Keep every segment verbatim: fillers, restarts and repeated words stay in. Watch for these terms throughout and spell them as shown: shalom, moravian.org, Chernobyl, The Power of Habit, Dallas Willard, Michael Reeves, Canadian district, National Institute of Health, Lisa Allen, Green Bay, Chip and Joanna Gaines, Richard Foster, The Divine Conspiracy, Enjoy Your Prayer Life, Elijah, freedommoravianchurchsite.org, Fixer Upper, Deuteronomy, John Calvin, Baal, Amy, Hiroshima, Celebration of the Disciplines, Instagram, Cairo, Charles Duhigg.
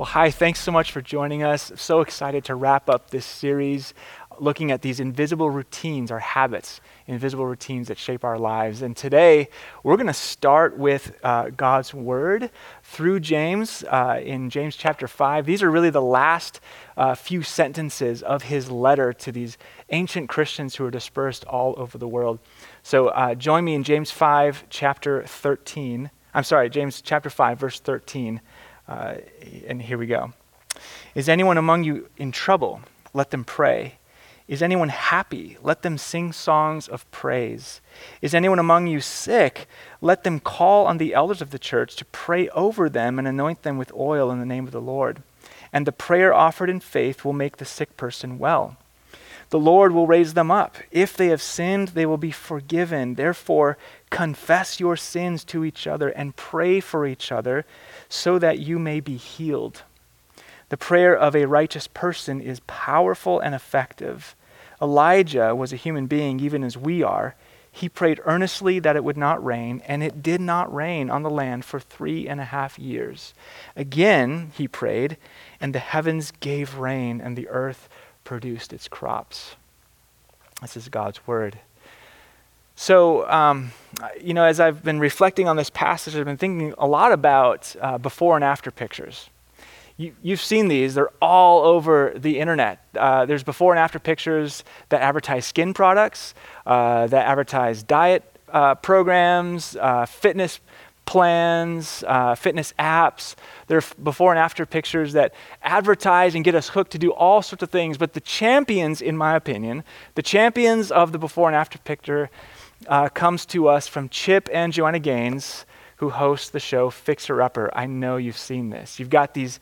Well, hi, thanks so much for joining us. So excited to wrap up this series looking at these invisible routines, our habits, invisible routines that shape our lives. And today, we're going to start with uh, God's Word through James uh, in James chapter five. These are really the last uh, few sentences of his letter to these ancient Christians who are dispersed all over the world. So uh, join me in James five, chapter thirteen. I'm sorry, James chapter five, verse thirteen. Uh, and here we go. Is anyone among you in trouble? Let them pray. Is anyone happy? Let them sing songs of praise. Is anyone among you sick? Let them call on the elders of the church to pray over them and anoint them with oil in the name of the Lord. And the prayer offered in faith will make the sick person well. The Lord will raise them up. If they have sinned, they will be forgiven. Therefore, confess your sins to each other and pray for each other so that you may be healed. The prayer of a righteous person is powerful and effective. Elijah was a human being, even as we are. He prayed earnestly that it would not rain, and it did not rain on the land for three and a half years. Again, he prayed, and the heavens gave rain, and the earth produced its crops. This is God's word. So, um, you know, as I've been reflecting on this passage, I've been thinking a lot about uh, before and after pictures. You, you've seen these. They're all over the internet. Uh, there's before and after pictures that advertise skin products, uh, that advertise diet uh, programs, uh, fitness plans, uh, fitness apps. There are before and after pictures that advertise and get us hooked to do all sorts of things. But the champions, in my opinion, the champions of the before and after picture uh, comes to us from Chip and Joanna Gaines, who hosts the show Fixer Upper. I know you've seen this. You've got these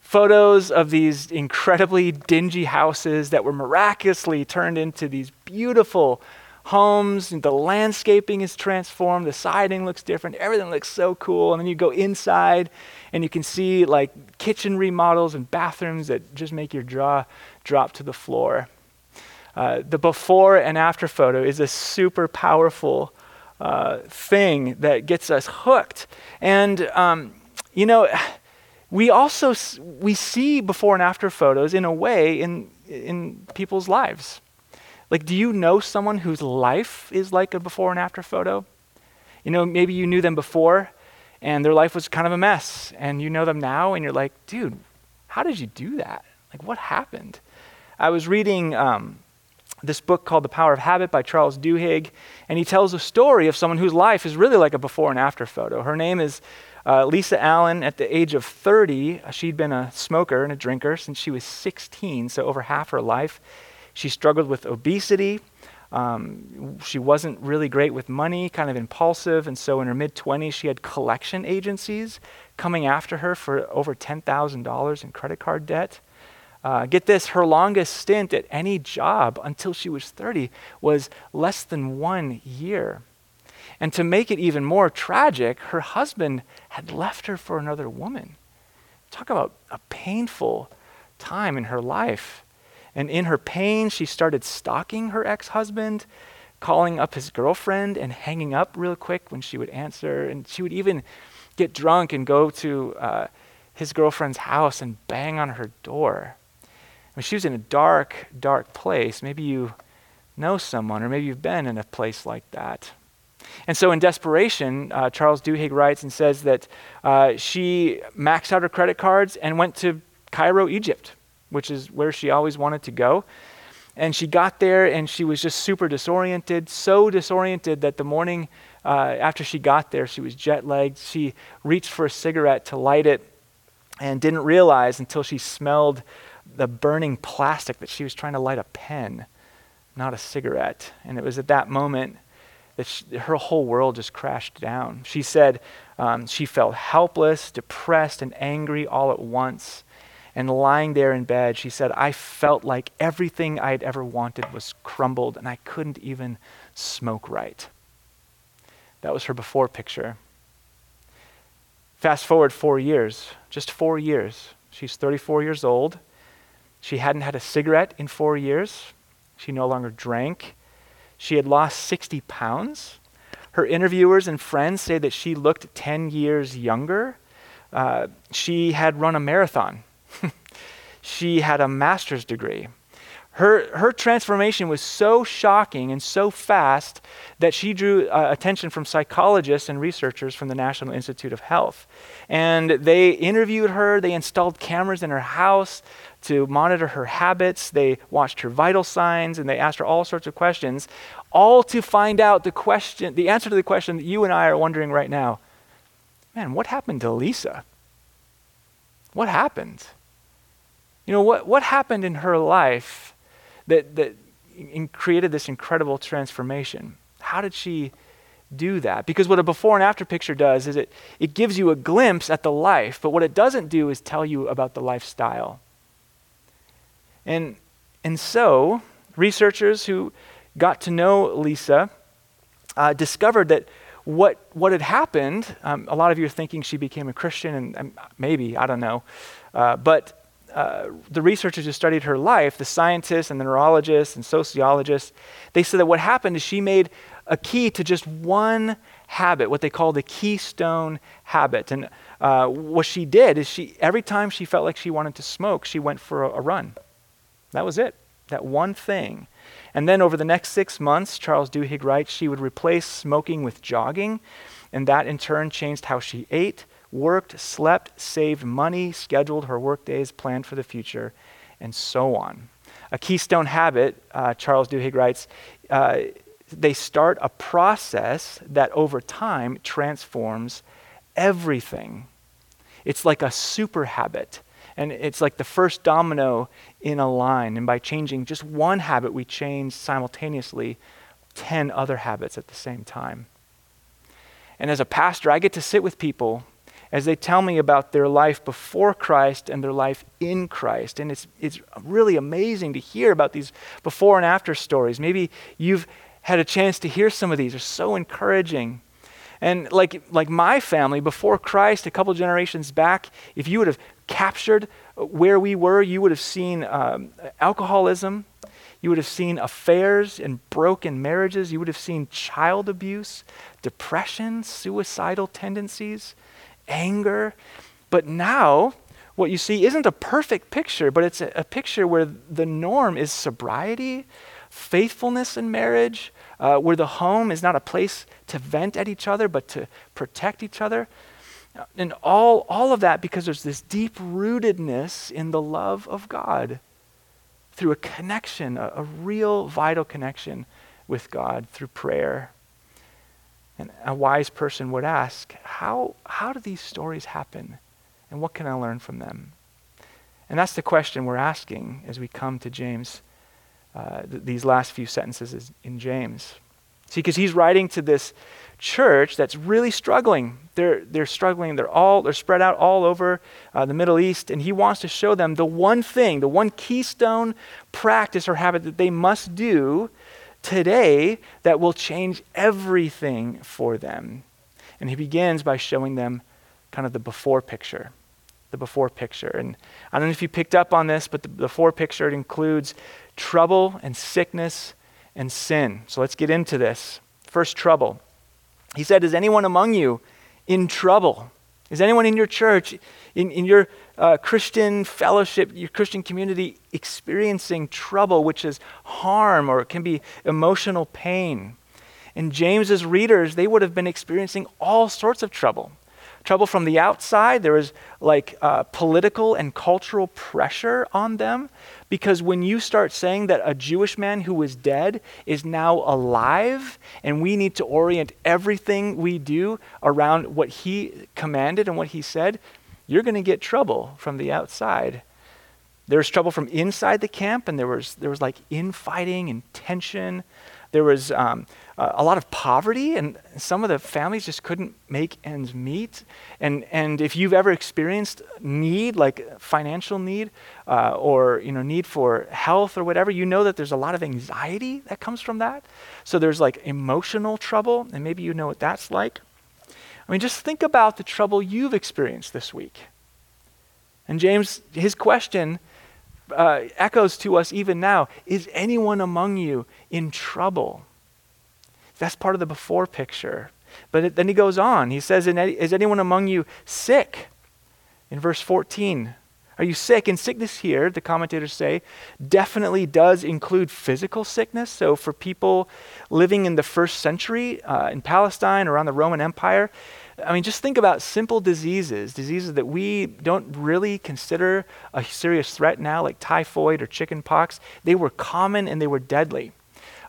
photos of these incredibly dingy houses that were miraculously turned into these beautiful homes, and the landscaping is transformed, the siding looks different, everything looks so cool. And then you go inside and you can see like kitchen remodels and bathrooms that just make your jaw drop to the floor. Uh, the before and after photo is a super powerful uh, thing that gets us hooked. And um, you know, we also, we see before and after photos in a way in in people's lives. Like, do you know someone whose life is like a before and after photo? You know, maybe you knew them before and their life was kind of a mess, and you know them now and you're like, dude, how did you do that? Like, what happened? I was reading um, this book called The Power of Habit by Charles Duhigg, and he tells a story of someone whose life is really like a before and after photo. Her name is uh, Lisa Allen. At the age of thirty, she'd been a smoker and a drinker since she was sixteen, so over half her life. She struggled with obesity. Um, she wasn't really great with money, kind of impulsive. And so in her mid-twenties, she had collection agencies coming after her for over ten thousand dollars in credit card debt. Uh, get this, her longest stint at any job until she was thirty was less than one year. And to make it even more tragic, her husband had left her for another woman. Talk about a painful time in her life. And in her pain, she started stalking her ex-husband, calling up his girlfriend and hanging up real quick when she would answer. And she would even get drunk and go to uh, his girlfriend's house and bang on her door. I mean, she was in a dark, dark place. Maybe you know someone, or maybe you've been in a place like that. And so in desperation, uh, Charles Duhigg writes and says that uh, she maxed out her credit cards and went to Cairo, Egypt, which is where she always wanted to go. And she got there and she was just super disoriented, so disoriented that the morning uh, after she got there, she was jet lagged. She reached for a cigarette to light it and didn't realize until she smelled the burning plastic that she was trying to light a pen, not a cigarette. And it was at that moment that she, her whole world just crashed down. She said um, she felt helpless, depressed, and angry all at once. And lying there in bed, she said, I felt like everything I'd ever wanted was crumbled, and I couldn't even smoke right. That was her before picture. Fast forward four years, just four years. She's thirty-four years old. She hadn't had a cigarette in four years. She no longer drank. She had lost sixty pounds. Her interviewers and friends say that she looked ten years younger. Uh, she had run a marathon. She had a master's degree. Her her transformation was so shocking and so fast that she drew uh, attention from psychologists and researchers from the National Institute of Health. And they interviewed her. They installed cameras in her house to monitor her habits. They watched her vital signs, and they asked her all sorts of questions, all to find out the question, the answer to the question that you and I are wondering right now. Man, what happened to Lisa? What happened? You know, what, what happened in her life that that in created this incredible transformation? How did she do that? Because what a before and after picture does is it, it gives you a glimpse at the life, but what it doesn't do is tell you about the lifestyle. And, and so, researchers who got to know Lisa uh, discovered that what what had happened, um, a lot of you are thinking she became a Christian, and, and maybe, I don't know, uh, but Uh, the researchers who studied her life, the scientists and the neurologists and sociologists, they said that what happened is she made a key to just one habit, what they call the keystone habit. And uh, what she did is she, every time she felt like she wanted to smoke, she went for a, a run. That was it, that one thing. And then over the next six months, Charles Duhigg writes, she would replace smoking with jogging, and that in turn changed how she ate, worked, slept, saved money, scheduled her work days, planned for the future, and so on. A keystone habit, uh, Charles Duhigg writes, uh, they start a process that over time transforms everything. It's like a super habit, and it's like the first domino in a line, and by changing just one habit, we change simultaneously ten other habits at the same time. And as a pastor, I get to sit with people as they tell me about their life before Christ and their life in Christ. And it's it's really amazing to hear about these before and after stories. Maybe you've had a chance to hear some of these. They're so encouraging. And like like my family, before Christ, a couple generations back, if you would have captured where we were, you would have seen um, alcoholism. You would have seen affairs and broken marriages. You would have seen child abuse, depression, suicidal tendencies, anger. But now what you see isn't a perfect picture, but it's a, a picture where the norm is sobriety, faithfulness in marriage, uh, where the home is not a place to vent at each other, but to protect each other. And all, all of that because there's this deep rootedness in the love of God through a connection, a, a real vital connection with God through prayer. And a wise person would ask, how how do these stories happen? And what can I learn from them? And that's the question we're asking as we come to James, uh, th- these last few sentences is in James. See, because he's writing to this church that's really struggling. They're they're struggling. They're all they're spread out all over uh, the Middle East, and he wants to show them the one thing, the one keystone practice or habit that they must do today that will change everything for them. And he begins by showing them kind of the before picture, the before picture. And I don't know if you picked up on this, but the before picture, it includes trouble and sickness and sin. So let's get into this. First, trouble. He said, is anyone among you in trouble? Is anyone in your church, in, in your uh, Christian fellowship, your Christian community, experiencing trouble, which is harm or it can be emotional pain? And James's readers, they would have been experiencing all sorts of trouble. Trouble from the outside. There was like uh, political and cultural pressure on them, because when you start saying that a Jewish man who was dead is now alive, and we need to orient everything we do around what he commanded and what he said, you're going to get trouble from the outside. There was trouble from inside the camp, and there was there was like infighting and tension. There was um, a lot of poverty, and some of the families just couldn't make ends meet. And and if you've ever experienced need, like financial need, uh, or you know need for health or whatever, you know that there's a lot of anxiety that comes from that. So there's like emotional trouble, and maybe you know what that's like. I mean, just think about the trouble you've experienced this week. And James, his question Uh, echoes to us even now. Is anyone among you in trouble? That's part of the before picture. But it, then he goes on. He says, is anyone among you sick? In verse fourteen, are you sick? And sickness here, the commentators say, definitely does include physical sickness. So for people living in the first century uh, in Palestine or on the Roman Empire, I mean, just think about simple diseases, diseases that we don't really consider a serious threat now, like typhoid or chicken pox. They were common and they were deadly.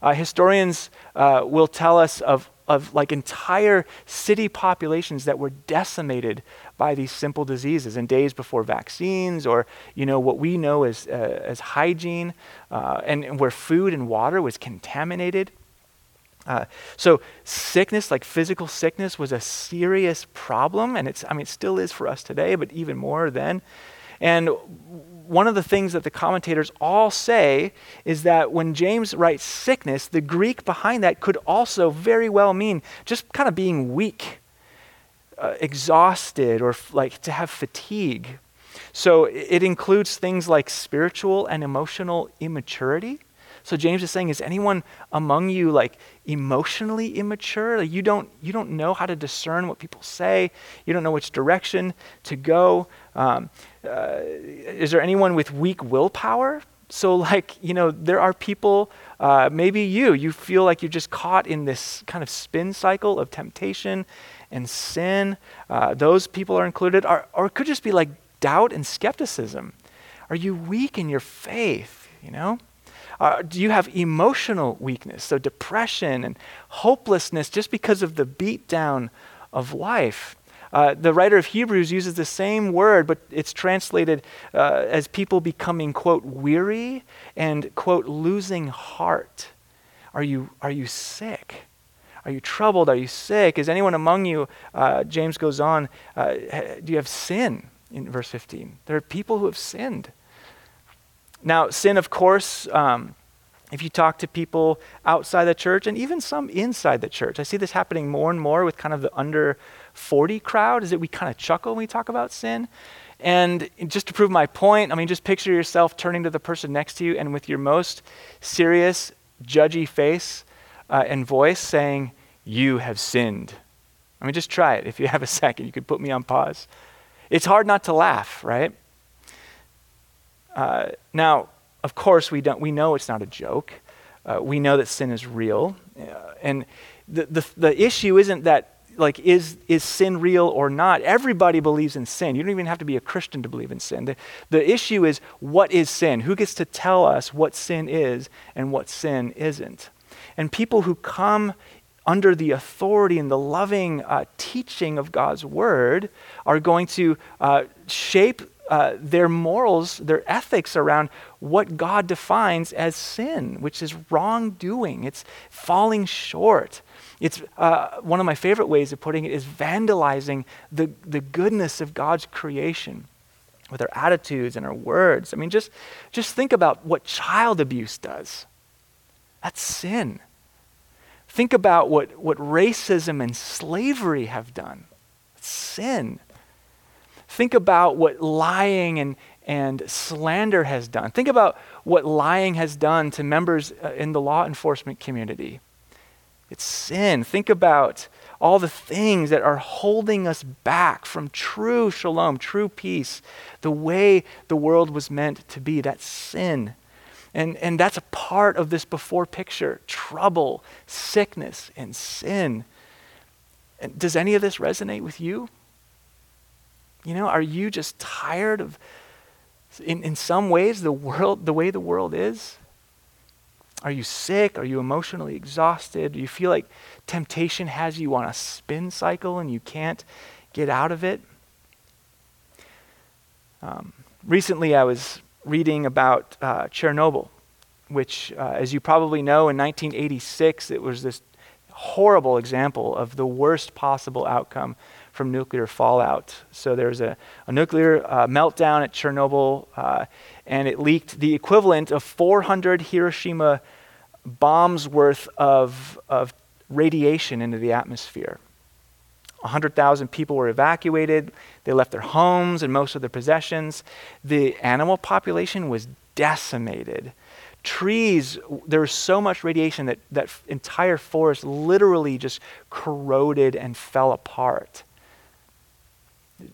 Uh, historians uh, will tell us of of like entire city populations that were decimated by these simple diseases in days before vaccines, or you know what we know as uh, as hygiene, uh, and, and where food and water was contaminated. Uh, so sickness, like physical sickness, was a serious problem, and it's I mean it still is for us today, but even more then. And one of the things that the commentators all say is that when James writes sickness, the Greek behind that could also very well mean just kind of being weak, uh, exhausted, or f- like to have fatigue. So it includes things like spiritual and emotional immaturity. So James is saying, is anyone among you like emotionally immature? Like you don't you don't know how to discern what people say. You don't know which direction to go. Um, uh, is there anyone with weak willpower? So like, you know, there are people, uh, maybe you, you feel like you're just caught in this kind of spin cycle of temptation and sin. Uh, those people are included. Or, or it could just be like doubt and skepticism. Are you weak in your faith, you know? Uh, do you have emotional weakness? So depression and hopelessness just because of the beatdown of life. Uh, the writer of Hebrews uses the same word, but it's translated uh, as people becoming, quote, weary and, quote, losing heart. Are you, are you sick? Are you troubled? Are you sick? Is anyone among you, uh, James goes on, uh, do you have sin? In verse fifteen, there are people who have sinned. Now, sin, of course, um, if you talk to people outside the church and even some inside the church, I see this happening more and more with kind of the under forty crowd, is that we kind of chuckle when we talk about sin. And just to prove my point, I mean, just picture yourself turning to the person next to you and with your most serious, judgy face uh, and voice saying, "You have sinned." I mean, just try it. If you have a second, you could put me on pause. It's hard not to laugh, right? Uh, now, of course, we don't. We know it's not a joke. Uh, we know that sin is real, uh, and the, the the issue isn't that like is is sin real or not. Everybody believes in sin. You don't even have to be a Christian to believe in sin. The the issue is, what is sin? Who gets to tell us what sin is and what sin isn't? And people who come under the authority and the loving uh, teaching of God's word are going to uh, shape Uh, their morals, their ethics around what God defines as sin, which is wrongdoing. It's falling short. It's uh, one of my favorite ways of putting it is vandalizing the, the goodness of God's creation with our attitudes and our words. I mean, just, just think about what child abuse does. That's sin. Think about what, what racism and slavery have done. That's sin. Think about what lying and, and slander has done. Think about what lying has done to members in the law enforcement community. It's sin. Think about all the things that are holding us back from true shalom, true peace, the way the world was meant to be. That's sin. And, and that's a part of this before picture, trouble, sickness, and sin. And does any of this resonate with you? You know, are you just tired of, in, in some ways, the world, the way the world is? Are you sick? Are you emotionally exhausted? Do you feel like temptation has you on a spin cycle and you can't get out of it? Um, recently, I was reading about uh, Chernobyl, which, uh, as you probably know, in nineteen eighty-six, it was this horrible example of the worst possible outcome from nuclear fallout. So there was a, a nuclear uh, meltdown at Chernobyl, uh, and it leaked the equivalent of four hundred Hiroshima bombs worth of, of radiation into the atmosphere. one hundred thousand people were evacuated. They left their homes and most of their possessions. The animal population was decimated. Trees, there was so much radiation that that entire forest literally just corroded and fell apart.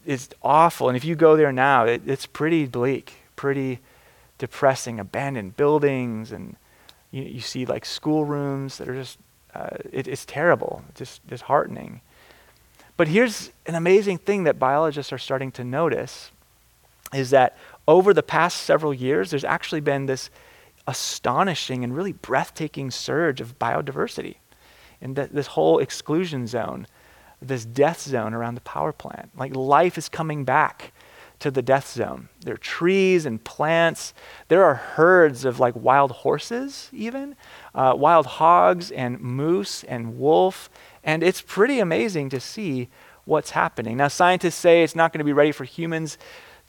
It's awful. And if you go there now, it, it's pretty bleak, pretty depressing, abandoned buildings. And you, you see like schoolrooms that are just, uh, it, it's terrible, just disheartening. But here's an amazing thing that biologists are starting to notice is that over the past several years, there's actually been this astonishing and really breathtaking surge of biodiversity in th- this whole exclusion zone, this death zone around the power plant. Like life is coming back to the death zone. There are trees and plants. There are herds of like wild horses even, uh, wild hogs and moose and wolf. And it's pretty amazing to see what's happening. Now, scientists say it's not going to be ready for humans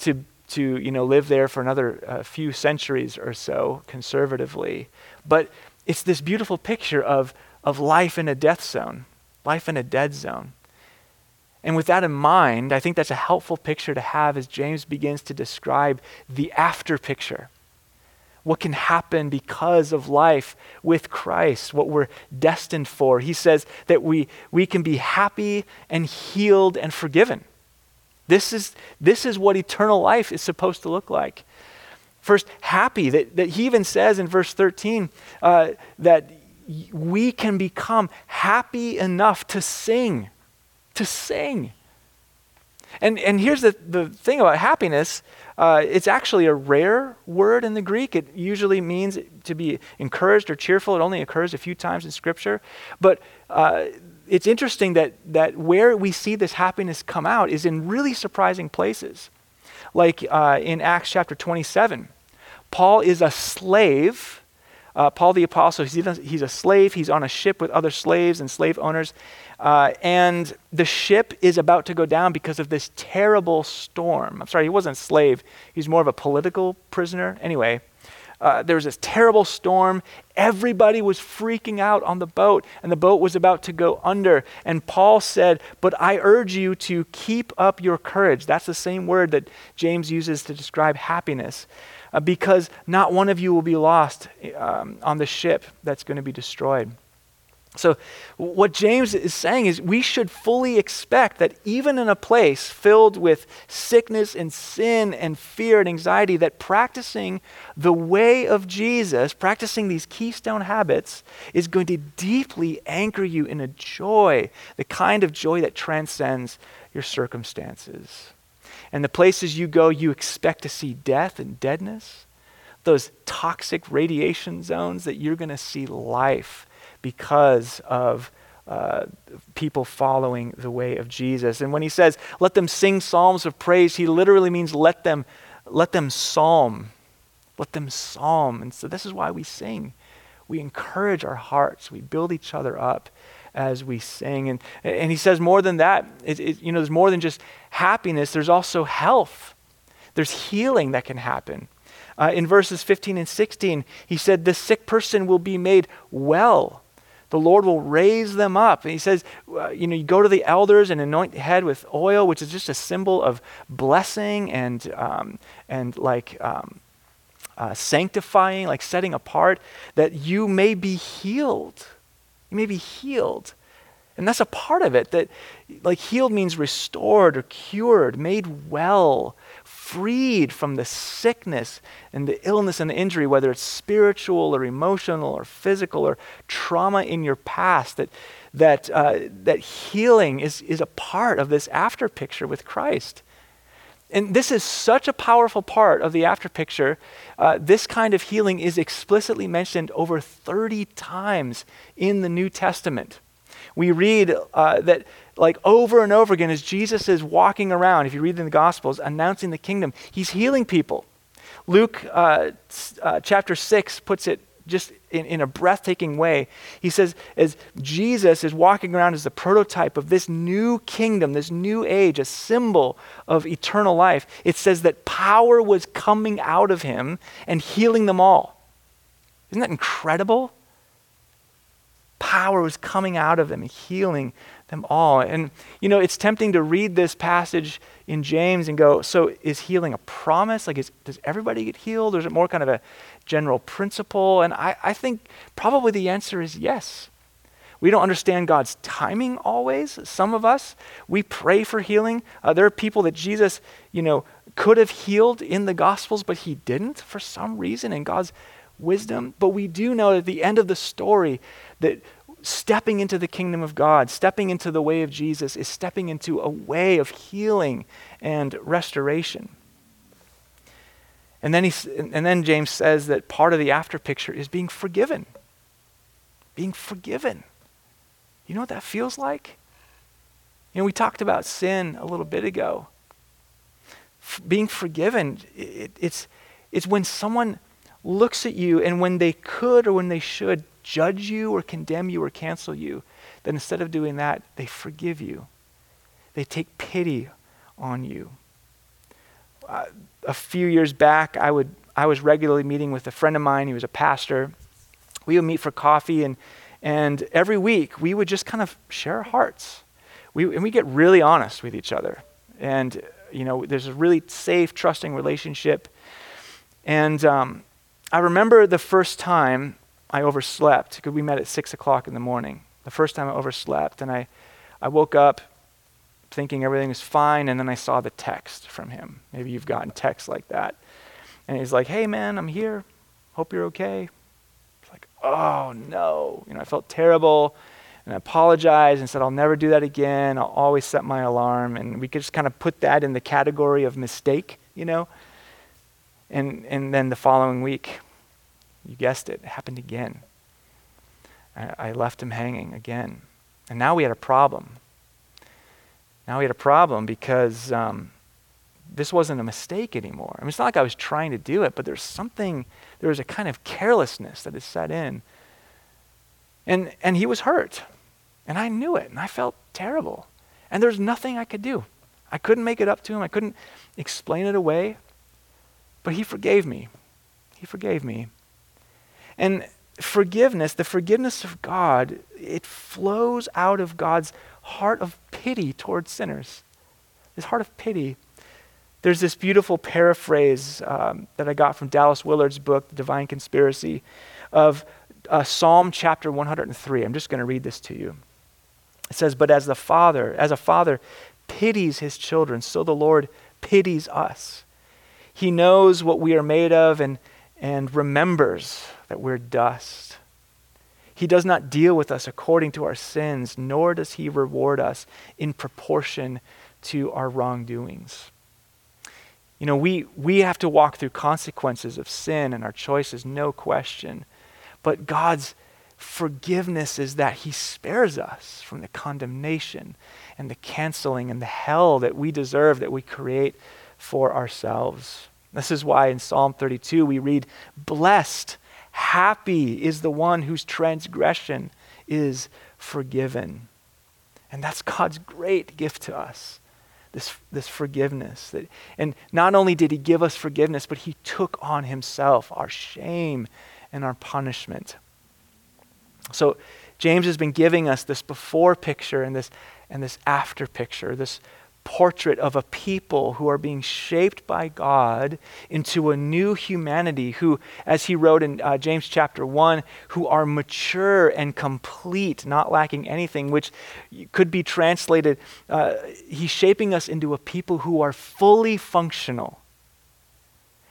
to to you know live there for another uh, few centuries or so, conservatively. But it's this beautiful picture of of life in a death zone, life in a dead zone. And with that in mind, I think that's a helpful picture to have as James begins to describe the after picture. What can happen because of life with Christ, what we're destined for. He says that we we can be happy and healed and forgiven. This is, this is what eternal life is supposed to look like. First, happy, that, that he even says in verse thirteen uh, that we can become happy enough to sing, to sing. And and here's the, the thing about happiness. Uh, it's actually a rare word in the Greek. It usually means to be encouraged or cheerful. It only occurs a few times in Scripture. But uh, it's interesting that that where we see this happiness come out is in really surprising places. Like uh, in Acts chapter twenty-seven, Paul is a slave. Uh, Paul the Apostle, he's, he's a slave. He's on a ship with other slaves and slave owners. Uh, and the ship is about to go down because of this terrible storm. I'm sorry, he wasn't a slave. He was more of a political prisoner. Anyway, uh, there was this terrible storm. Everybody was freaking out on the boat, and the boat was about to go under. And Paul said, "But I urge you to keep up your courage." That's the same word that James uses to describe happiness, uh, because not one of you will be lost um, on the ship that's going to be destroyed. So what James is saying is we should fully expect that even in a place filled with sickness and sin and fear and anxiety, that practicing the way of Jesus, practicing these keystone habits, is going to deeply anchor you in a joy, the kind of joy that transcends your circumstances. And the places you go, you expect to see death and deadness, those toxic radiation zones, that you're going to see life because of uh, people following the way of Jesus. And when he says, "Let them sing psalms of praise," he literally means let them, let them psalm, let them psalm. And so this is why we sing. We encourage our hearts. We build each other up as we sing. And and he says more than that. It, it, you know, there's more than just happiness. There's also health. There's healing that can happen. Uh, in verses fifteen and sixteen, he said, "The sick person will be made well. The Lord will raise them up." And he says, uh, you know, you go to the elders and anoint the head with oil, which is just a symbol of blessing and um, and like um, uh, sanctifying, like setting apart, that you may be healed. You may be healed. And that's a part of it, that like healed means restored or cured, made well, freed from the sickness and the illness and the injury, whether it's spiritual or emotional or physical or trauma in your past, that that uh, that healing is, is a part of this after picture with Christ. And this is such a powerful part of the after picture. Uh, this kind of healing is explicitly mentioned over thirty times in the New Testament. We read uh, that like over and over again as Jesus is walking around, if you read in the Gospels, announcing the kingdom, he's healing people. Luke uh, uh, chapter six puts it just in, in a breathtaking way. He says, as Jesus is walking around as the prototype of this new kingdom, this new age, a symbol of eternal life, it says that power was coming out of him and healing them all. Isn't that incredible? Power was coming out of them and healing them all. And, you know, it's tempting to read this passage in James and go, so is healing a promise? Like, is, does everybody get healed? Or is it more kind of a general principle? And I, I think probably the answer is yes. We don't understand God's timing always. Some of us, we pray for healing. Uh, there are people that Jesus, you know, could have healed in the Gospels, but he didn't for some reason in God's wisdom. But we do know at the end of the story that stepping into the kingdom of God, stepping into the way of Jesus is stepping into a way of healing and restoration. And then, he, and then James says that part of the after picture is being forgiven. Being forgiven. You know what that feels like? You know, we talked about sin a little bit ago. F- being forgiven, it, it's, it's when someone looks at you and when they could or when they should judge you or condemn you or cancel you, then instead of doing that, they forgive you. They take pity on you. Uh, a few years back, I would I was regularly meeting with a friend of mine. He was a pastor. We would meet for coffee, and and every week we would just kind of share our hearts. We and we get really honest with each other, and you know, there's a really safe, trusting relationship. And um, I remember the first time I overslept, because we met at six o'clock in the morning. The first time I overslept, and I I woke up thinking everything was fine, and then I saw the text from him. Maybe you've gotten texts like that. And he's like, "Hey man, I'm here. Hope you're okay." It's like, oh no. You know, I felt terrible, and I apologized and said, "I'll never do that again. I'll always set my alarm." And we could just kind of put that in the category of mistake, you know? And and then the following week, you guessed it, it happened again. I, I left him hanging again. And now we had a problem. Now we had a problem because um, this wasn't a mistake anymore. I mean, it's not like I was trying to do it, but there's something, there was a kind of carelessness that had set in. And and he was hurt. And I knew it, and I felt terrible. And there's nothing I could do. I couldn't make it up to him. I couldn't explain it away. But he forgave me. He forgave me. And forgiveness, the forgiveness of God, it flows out of God's heart of pity towards sinners. This heart of pity. There's this beautiful paraphrase um, that I got from Dallas Willard's book, The Divine Conspiracy, of uh, Psalm chapter one hundred three. I'm just going to read this to you. It says, "But as the Father, as a father pities his children, so the Lord pities us. He knows what we are made of and and remembers that we're dust. He does not deal with us according to our sins, nor does he reward us in proportion to our wrongdoings." You know, we, we have to walk through consequences of sin and our choices, no question. But God's forgiveness is that he spares us from the condemnation and the canceling and the hell that we deserve, that we create for ourselves. This is why in Psalm thirty-two we read, "Blessed, happy is the one whose transgression is forgiven." And that's God's great gift to us, this, this forgiveness. That, and not only did he give us forgiveness, but he took on himself our shame and our punishment. So James has been giving us this before picture and this, and this after picture, this portrait of a people who are being shaped by God into a new humanity who, as he wrote in uh, James chapter one, who are mature and complete, not lacking anything, which could be translated, uh, he's shaping us into a people who are fully functional.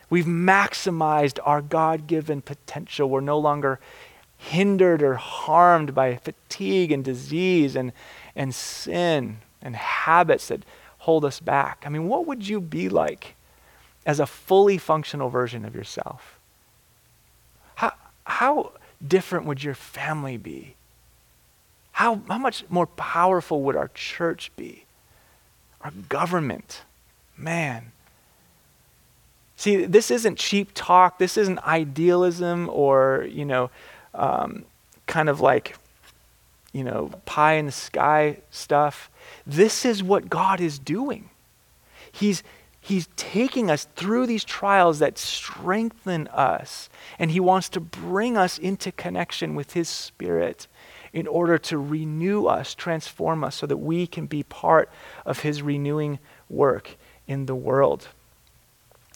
We've maximized our God-given potential. We're no longer hindered or harmed by fatigue and disease and, and sin and habits that hold us back. I mean, what would you be like as a fully functional version of yourself? How how different would your family be? How how much more powerful would our church be? Our government? Man. See, this isn't cheap talk. This isn't idealism or, you know, um, kind of like, you know, pie in the sky stuff. This is what God is doing. He's, he's taking us through these trials that strengthen us, and he wants to bring us into connection with his Spirit in order to renew us, transform us, so that we can be part of his renewing work in the world.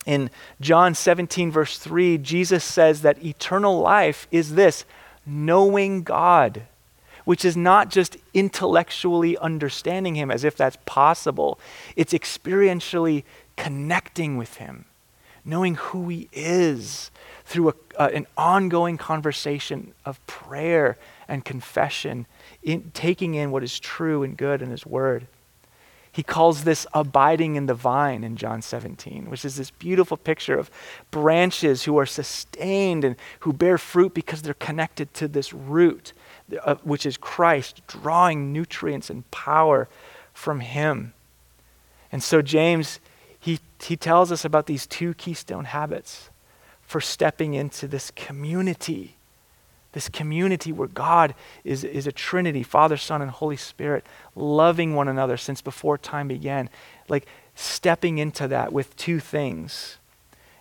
In John seventeen, verse three, Jesus says that eternal life is this, knowing God, which is not just intellectually understanding him as if that's possible. It's experientially connecting with him, knowing who he is through a, uh, an ongoing conversation of prayer and confession, in taking in what is true and good in his word. He calls this abiding in the vine in John seventeen, which is this beautiful picture of branches who are sustained and who bear fruit because they're connected to this root, uh, which is Christ, drawing nutrients and power from him. And so James, he, he tells us about these two keystone habits for stepping into this community, this community where God is, is a Trinity, Father, Son, and Holy Spirit, loving one another since before time began. Like stepping into that with two things.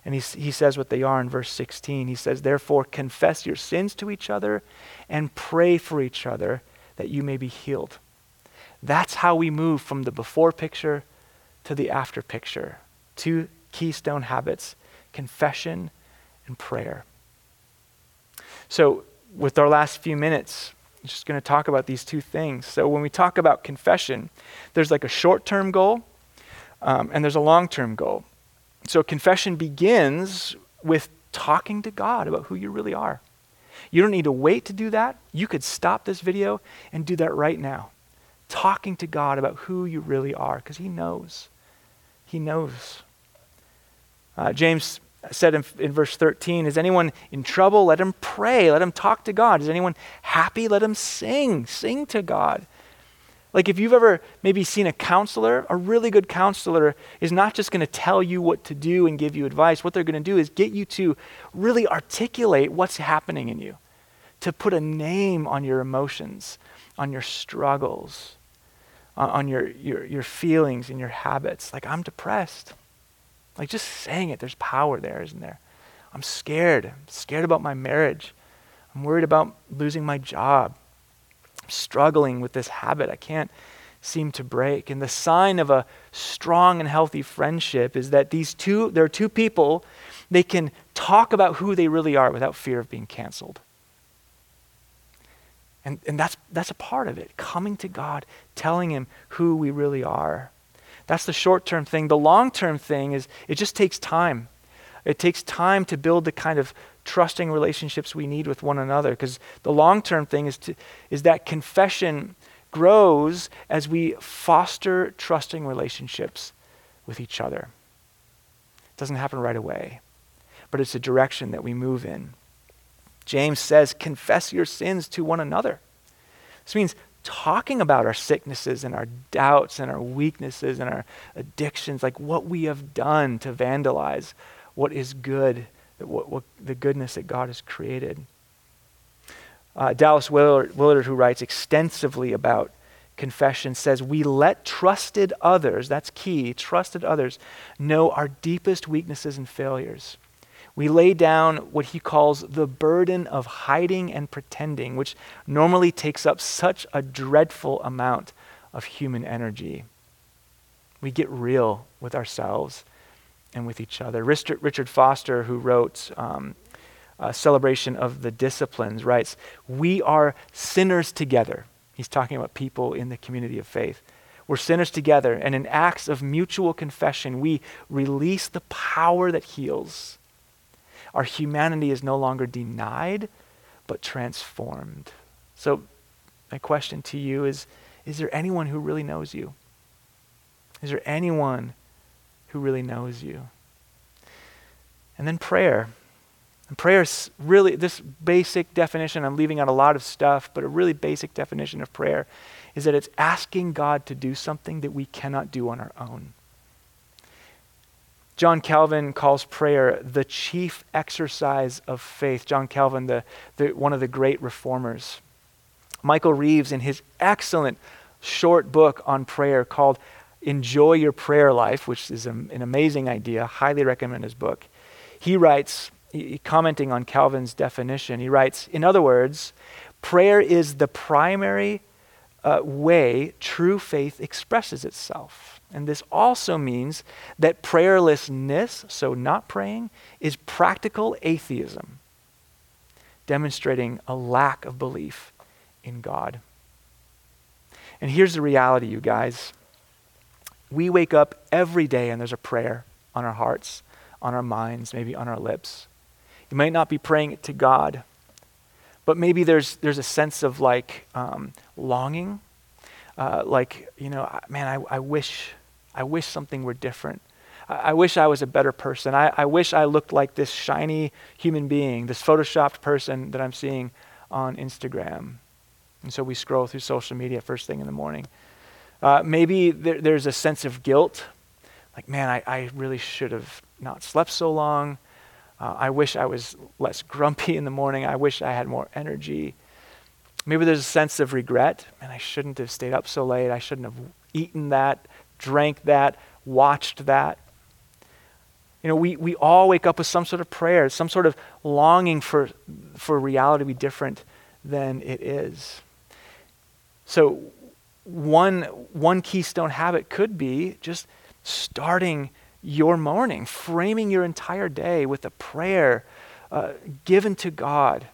And he, he says what they are in verse sixteen. He says, therefore, confess your sins to each other and pray for each other that you may be healed. That's how we move from the before picture to the after picture. Two keystone habits, confession and prayer. So, with our last few minutes, I'm just going to talk about these two things. So when we talk about confession, there's like a short-term goal um, and there's a long-term goal. So confession begins with talking to God about who you really are. You don't need to wait to do that. You could stop this video and do that right now. Talking to God about who you really are, because he knows. He knows. Uh, James said in, in verse thirteen, is anyone in trouble? Let him pray. Let him talk to God. Is anyone happy? Let him sing. Sing to God. Like if you've ever maybe seen a counselor, a really good counselor is not just going to tell you what to do and give you advice. What they're going to do is get you to really articulate what's happening in you, to put a name on your emotions, on your struggles, on, on your, your, your feelings and your habits. Like, I'm depressed. Like just saying it, there's power there, isn't there? I'm scared. I'm scared about my marriage. I'm worried about losing my job. I'm struggling with this habit I can't seem to break. And the sign of a strong and healthy friendship is that these two, there are two people, they can talk about who they really are without fear of being canceled. And, and that's, that's a part of it, coming to God, telling him who we really are. That's the short-term thing. The long-term thing is it just takes time. It takes time to build the kind of trusting relationships we need with one another, because the long-term thing is to, is that confession grows as we foster trusting relationships with each other. It doesn't happen right away, but it's a direction that we move in. James says, confess your sins to one another. This means talking about our sicknesses and our doubts and our weaknesses and our addictions, like what we have done to vandalize what is good, what, what the goodness that God has created. Uh, Dallas Willard, Willard, who writes extensively about confession, says, we let trusted others, that's key, trusted others, know our deepest weaknesses and failures. We lay down what he calls the burden of hiding and pretending, which normally takes up such a dreadful amount of human energy. We get real with ourselves and with each other. Richard, Richard Foster, who wrote um, uh, Celebration of the Disciplines, writes, we are sinners together. He's talking about people in the community of faith. We're sinners together, and in acts of mutual confession, we release the power that heals. Our humanity is no longer denied, but transformed. So my question to you is, is there anyone who really knows you? Is there anyone who really knows you? And then prayer. And prayer is really, this basic definition, I'm leaving out a lot of stuff, but a really basic definition of prayer is that it's asking God to do something that we cannot do on our own. John Calvin calls prayer the chief exercise of faith. John Calvin, the, the one of the great reformers. Michael Reeves, in his excellent short book on prayer called Enjoy Your Prayer Life, which is a, an amazing idea, highly recommend his book. He writes, he, commenting on Calvin's definition, he writes, in other words, prayer is the primary uh, way true faith expresses itself. And this also means that prayerlessness, so not praying, is practical atheism, demonstrating a lack of belief in God. And here's the reality, you guys. We wake up every day and there's a prayer on our hearts, on our minds, maybe on our lips. You might not be praying it to God, but maybe there's there's a sense of like um, longing, uh, like, you know, man, I, I wish, I wish something were different. I, I wish I was a better person. I, I wish I looked like this shiny human being, this photoshopped person that I'm seeing on Instagram. And so we scroll through social media first thing in the morning. Uh, maybe there, there's a sense of guilt, like, man, I, I really should have not slept so long. Uh, I wish I was less grumpy in the morning. I wish I had more energy. Maybe there's a sense of regret, man, I shouldn't have stayed up so late. I shouldn't have eaten that, drank that, watched that. You know, we, we all wake up with some sort of prayer, some sort of longing for for reality to be different than it is. So one one keystone habit could be just starting your morning, framing your entire day with a prayer uh, given to God,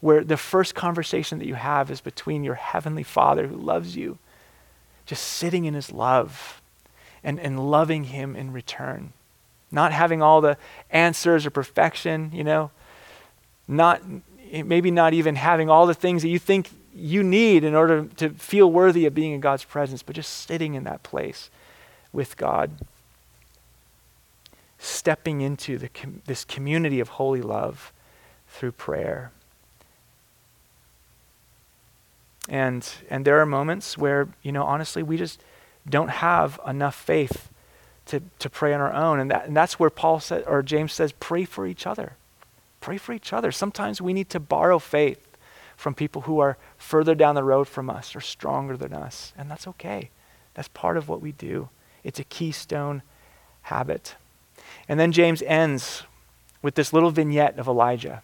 where the first conversation that you have is between your heavenly Father who loves you, just sitting in his love and, and loving him in return. Not having all the answers or perfection, you know, not maybe not even having all the things that you think you need in order to feel worthy of being in God's presence, but just sitting in that place with God. Stepping into the com- this community of holy love through prayer. And and there are moments where, you know, honestly, we just don't have enough faith to, to pray on our own. And that and that's where Paul said, or James says, pray for each other. Pray for each other. Sometimes we need to borrow faith from people who are further down the road from us or stronger than us. And that's okay. That's part of what we do. It's a keystone habit. And then James ends with this little vignette of Elijah.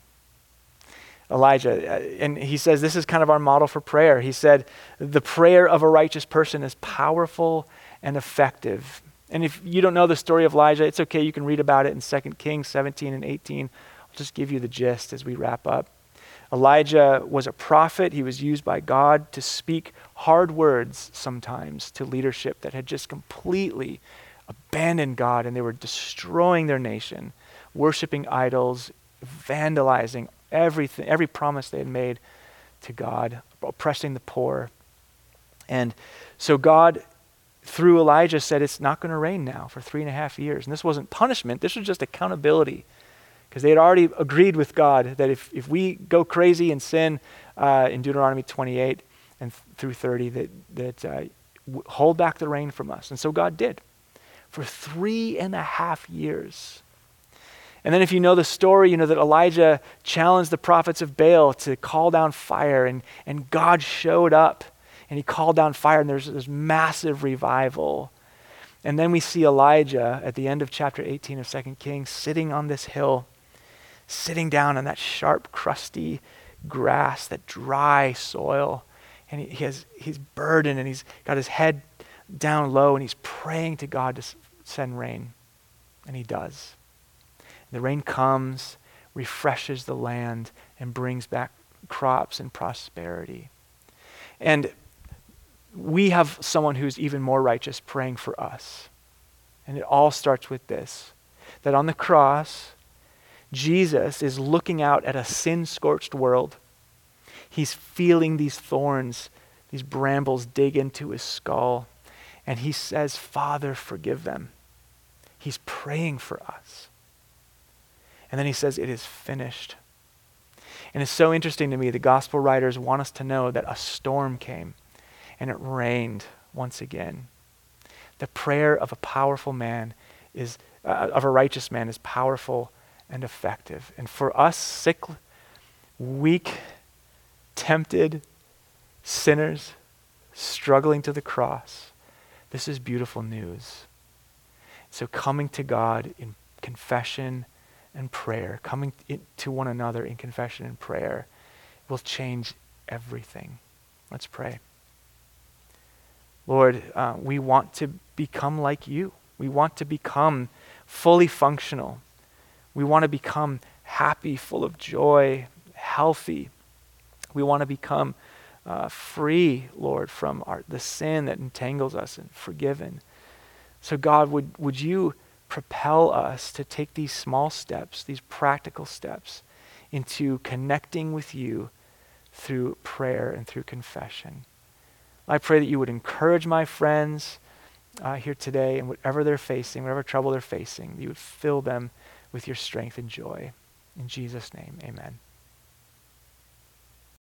Elijah, and he says, this is kind of our model for prayer. He said, the prayer of a righteous person is powerful and effective. And if you don't know the story of Elijah, it's okay. You can read about it in Second Kings seventeen and eighteen. I'll just give you the gist as we wrap up. Elijah was a prophet. He was used by God to speak hard words sometimes to leadership that had just completely abandoned God, and they were destroying their nation, worshiping idols, vandalizing everything, every promise they had made to God, oppressing the poor. And so God, through Elijah, said, it's not going to rain now for three and a half years. And this wasn't punishment. This was just accountability, because they had already agreed with God that if, if we go crazy and sin uh, in Deuteronomy twenty-eight and th- through thirty, that, that uh, w- hold back the rain from us. And so God did. For three and a half years. And then if you know the story, you know that Elijah challenged the prophets of Baal to call down fire, and, and God showed up and he called down fire, and there's this massive revival. And then we see Elijah at the end of chapter eighteen of Second Kings sitting on this hill, sitting down on that sharp, crusty grass, that dry soil. And he, he has he's burdened and he's got his head down low, and he's praying to God to send rain, and he does. The rain comes, refreshes the land, and brings back crops and prosperity. And we have someone who's even more righteous praying for us. And it all starts with this, that on the cross, Jesus is looking out at a sin-scorched world. He's feeling these thorns, these brambles dig into his skull. And he says, Father, forgive them. He's praying for us. And then he says, it is finished. And it's so interesting to me, the gospel writers want us to know that a storm came and it rained once again. The prayer of a powerful man is, uh, of a righteous man is powerful and effective. And for us sick, weak, tempted sinners struggling to the cross, this is beautiful news. So coming to God in confession and prayer, coming to one another in confession and prayer will change everything. Let's pray. Lord, uh, we want to become like you. We want to become fully functional. We want to become happy, full of joy, healthy. We want to become uh, free, Lord, from our, the sin that entangles us and forgiven. So God, would, would you propel us to take these small steps, these practical steps, into connecting with you through prayer and through confession. I pray that you would encourage my friends uh, here today, and whatever they're facing, whatever trouble they're facing, you would fill them with your strength and joy. In Jesus' name, amen.